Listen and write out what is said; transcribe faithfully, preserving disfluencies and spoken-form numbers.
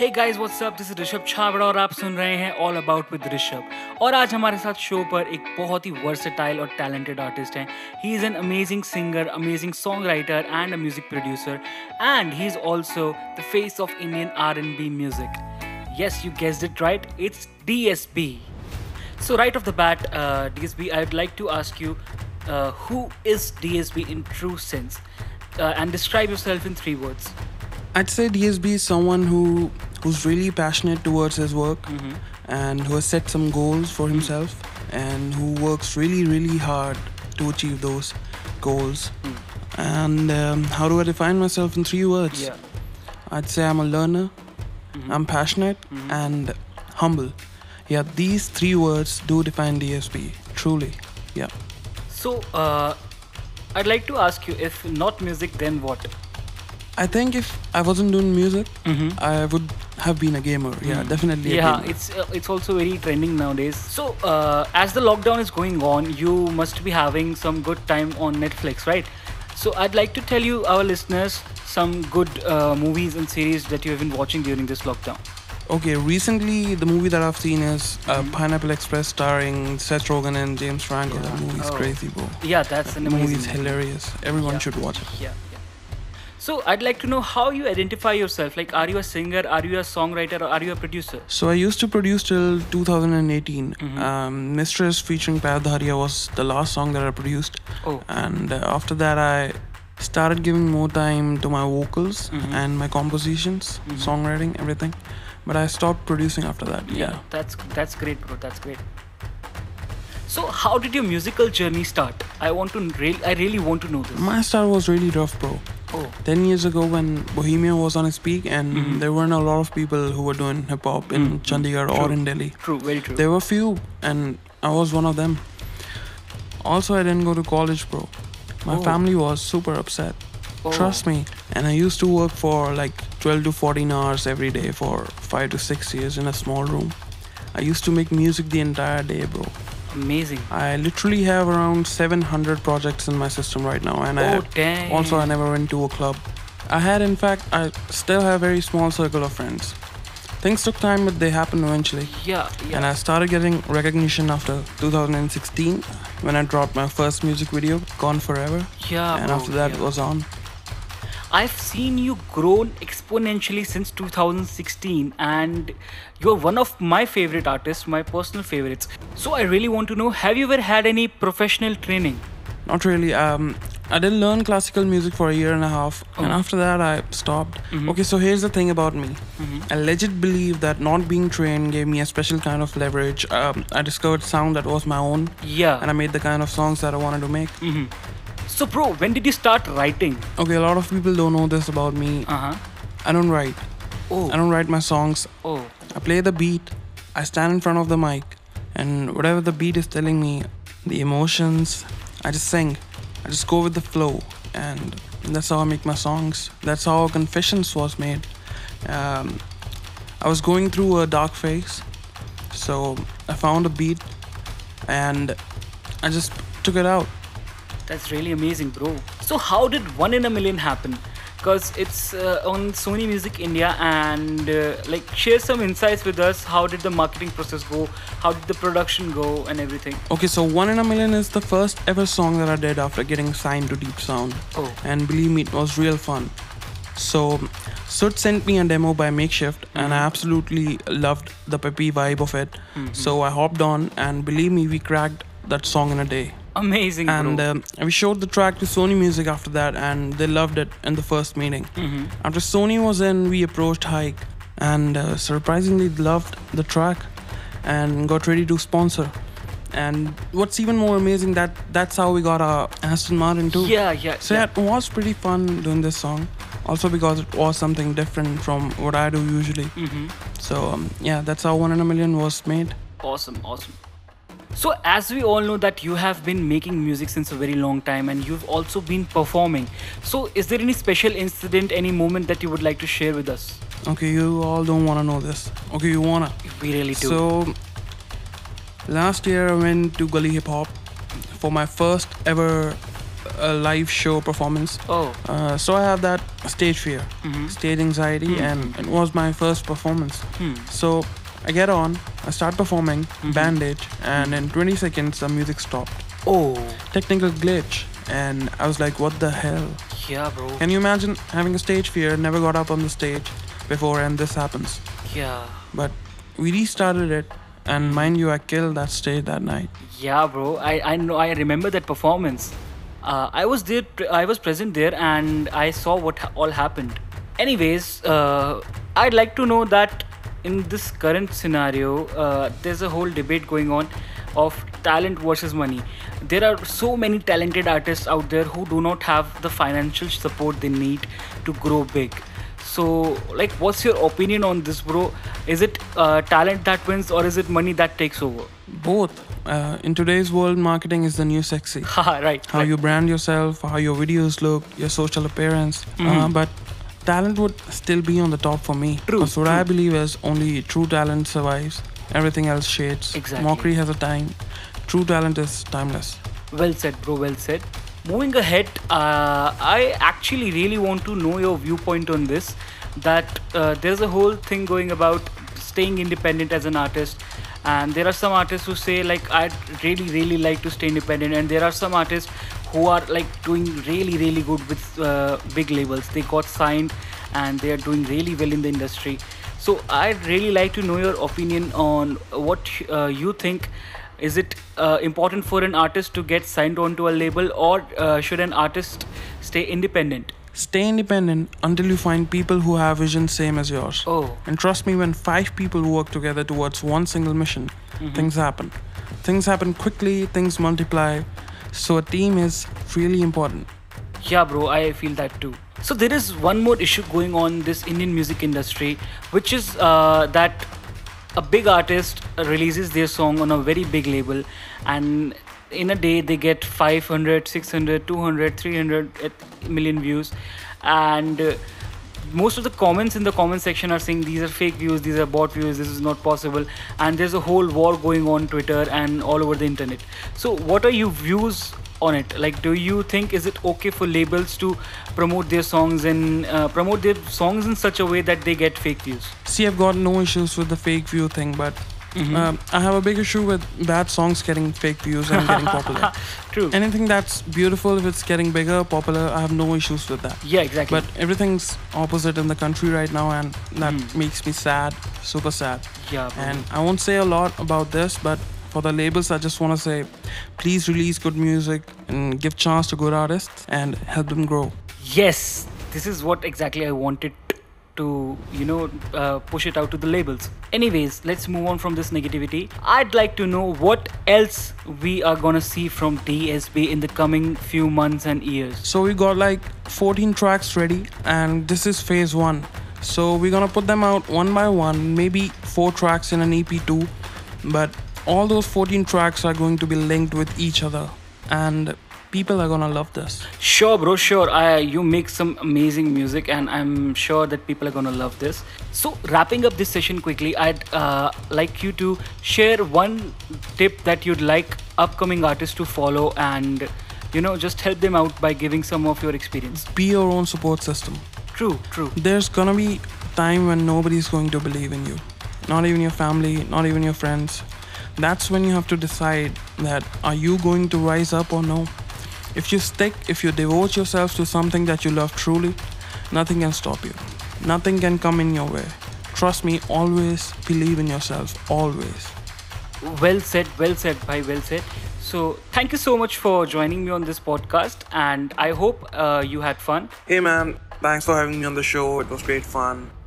Hey guys what's up, this is Rishabh Chhabra और आप सुन रहे हैं ऑल अबाउट विद ऋषभ। और आज हमारे साथ शो पर एक बहुत ही वर्सेटाइल और टैलेंटेड आर्टिस्ट हैं। He is an amazing singer, amazing song writer and a music producer, and he is also the face of Indian R and B music. Yes, you guessed it right, it's D S B. So right off the bat, D S B, I would like to ask you, who is D S B in true sense, and describe yourself in three words. I'd say D S B is someone who who's really passionate towards his work, mm-hmm. and who has set some goals for himself, mm-hmm. and who works really really hard to achieve those goals. Mm-hmm. And um, how do I define myself in three words? Yeah. I'd say I'm a learner, mm-hmm. I'm passionate, mm-hmm. and humble. Yeah, these three words do define D S B truly. Yeah. So uh, I'd like to ask you, if not music, then what? I think if I wasn't doing music, mm-hmm. I would have been a gamer. Yeah, mm-hmm. definitely. Yeah, a gamer. it's uh, it's also very trending nowadays. So, uh, as the lockdown is going on, you must be having some good time on Netflix, right? So, I'd like to tell you, our listeners, some good uh, movies and series that you have been watching during this lockdown. Okay, recently the movie that I've seen is uh, mm-hmm. Pineapple Express, starring Seth Rogen and James Franco. Yeah. That movie's oh. crazy, bro. Yeah, that's an amazing. Movie's hilarious. Everyone yeah. should watch it. Yeah. So I'd like to know how you identify yourself. Like, are you a singer, are you a songwriter, or are you a producer? So I used to produce till twenty eighteen. Mm-hmm. Um, Mistress featuring Pav Dharia was the last song that I produced. Oh. And uh, after that, I started giving more time to my vocals, mm-hmm. and my compositions, mm-hmm. songwriting, everything. But I stopped producing after that. Yeah. yeah. That's that's great, bro. That's great. So how did your musical journey start? I want to re- I really want to know this. My start was really rough, bro. Oh. ten years ago when Bohemia was on its peak, and mm-hmm. there weren't a lot of people who were doing hip hop in mm-hmm. Chandigarh true. or in Delhi. True, very true. There were few, and I was one of them. Also, I didn't go to college, bro. My oh. family was super upset. Oh. Trust me. And I used to work for like twelve to fourteen hours every day for five to six years in a small room. I used to make music the entire day, bro. Amazing. I literally have around seven hundred projects in my system right now, and oh, I dang. also I never went to a club. I had, in fact, I still have a very small circle of friends. Things took time, but they happened eventually. Yeah, yeah. And I started getting recognition after twenty sixteen when I dropped my first music video, Gone Forever. Yeah. And bro, after that, yeah. it was on. I've seen you grown exponentially since two thousand sixteen, and you're one of my favorite artists, my personal favorites. So I really want to know, have you ever had any professional training? Not really. Um, I didn't learn classical music for a year and a half, oh. and after that I stopped. Mm-hmm. Okay, so here's the thing about me. Mm-hmm. I legit believe that not being trained gave me a special kind of leverage. Um, I discovered sound that was my own. Yeah. And I made the kind of songs that I wanted to make. Mm-hmm. So bro, when did you start writing? Okay, a lot of people don't know this about me. Uh-huh. I don't write. Oh. I don't write my songs. Oh. I play the beat. I stand in front of the mic, and whatever the beat is telling me, the emotions, I just sing. I just go with the flow, and that's how I make my songs. That's how Confessions was made. Um, I was going through a dark phase, so I found a beat, and I just took it out. That's really amazing, bro. So how did One in a Million happen? Because it's uh, on Sony Music India, and uh, like, share some insights with us. How did the marketing process go? How did the production go and everything? Okay, so One in a Million is the first ever song that I did after getting signed to Deep Sound. Oh. And believe me, it was real fun. So Soot sent me a demo by Makeshift, mm-hmm. and I absolutely loved the peppy vibe of it. Mm-hmm. So I hopped on, and believe me, we cracked that song in a day. Amazing, and bro. Um, we showed the track to Sony Music after that, and they loved it in the first meeting. Mm-hmm. After Sony was in, we approached Hike, and uh, surprisingly loved the track and got ready to sponsor. And what's even more amazing, that that's how we got our Aston Martin too. Yeah, yeah. So yeah. it was pretty fun doing this song, also because it was something different from what I do usually. Mm-hmm. So um, yeah, that's how One in a Million was made. Awesome, awesome. So as we all know that you have been making music since a very long time, and you've also been performing. So is there any special incident, any moment that you would like to share with us? Okay, you all don't want to know this. Okay, you want to. We really do. So last year I went to Gully Hip Hop for my first ever a live show performance. Oh. Uh, so I have that stage fear, mm-hmm. stage anxiety, mm-hmm. and it was my first performance. Hmm. So I get on, I start performing, mm-hmm. bandage, and in twenty seconds the music stopped. Oh. Technical glitch. And I was like, what the hell? Yeah, bro. Can you imagine having a stage fear, never got up on the stage before, and this happens? Yeah. But we restarted it. And mind you, I killed that stage that night. Yeah, bro. I, I know. I remember that performance. Uh, I was there. I was present there, and I saw what ha- all happened. Anyways, uh, I'd like to know that in this current scenario, uh, there's a whole debate going on of talent versus money. There are so many talented artists out there who do not have the financial support they need to grow big. So, like, what's your opinion on this, bro? Is it uh, talent that wins, or is it money that takes over? Both. Uh, in today's world, marketing is the new sexy. right. How right. you brand yourself, how your videos look, your social appearance. Mm-hmm. Uh, but talent would still be on the top for me. True. Because what true. I believe is only true talent survives. Everything else shades. Exactly. Mockery has a time. True talent is timeless. Well said, bro. Well said. Moving ahead, uh, I actually really want to know your viewpoint on this, that uh, there's a whole thing going about staying independent as an artist, and there are some artists who say like, I'd really really like to stay independent, and there are some artists who are like doing really really good with uh, big labels. They got signed and they are doing really well in the industry. So I'd really like to know your opinion on what uh, you think. Is it uh, important for an artist to get signed onto a label, or uh, should an artist stay independent? Stay independent until you find people who have vision same as yours. Oh. And trust me, when five people work together towards one single mission, mm-hmm. things happen. Things happen quickly, things multiply. So a team is really important. Yeah, bro, I feel that too. So there is one more issue going on in this Indian music industry, which is uh, that a big artist releases their song on a very big label, and in a day they get five hundred, six hundred, two hundred, three hundred million views, and uh, most of the comments in the comment section are saying these are fake views, these are bot views, this is not possible, and there's a whole war going on Twitter and all over the internet. So what are your views on it? Like, do you think, is it okay for labels to promote their songs and uh, promote their songs in such a way that they get fake views? See, I've got no issues with the fake view thing, but mm-hmm. um, I have a big issue with bad songs getting fake views and getting popular. True. Anything that's beautiful, if it's getting bigger, popular, I have no issues with that. Yeah, exactly. But everything's opposite in the country right now, and that mm. makes me sad, super sad. Yeah. Probably. And I won't say a lot about this, but for the labels, I just want to say, please release good music and give chance to good artists and help them grow. Yes, this is what exactly I wanted to, you know, uh, push it out to the labels. Anyways, let's move on from this negativity. I'd like to know what else we are gonna see from D S B in the coming few months and years. So we got like fourteen tracks ready, and this is phase one. So we're gonna put them out one by one, maybe four tracks in an E P too, but all those fourteen tracks are going to be linked with each other, and people are gonna love this. Sure, bro, sure. I, you make some amazing music, and I'm sure that people are gonna love this. So wrapping up this session quickly, I'd uh, like you to share one tip that you'd like upcoming artists to follow, and you know, just help them out by giving some of your experience. Be your own support system. True, true. There's gonna be time when nobody's going to believe in you. Not even your family, not even your friends. That's when you have to decide that, are you going to rise up or no? If you stick, if you devote yourself to something that you love truly, nothing can stop you. Nothing can come in your way. Trust me, always believe in yourself, always. Well said, well said, bhai, well said. So, thank you so much for joining me on this podcast, and I hope uh, you had fun. Hey man, thanks for having me on the show. It was great fun.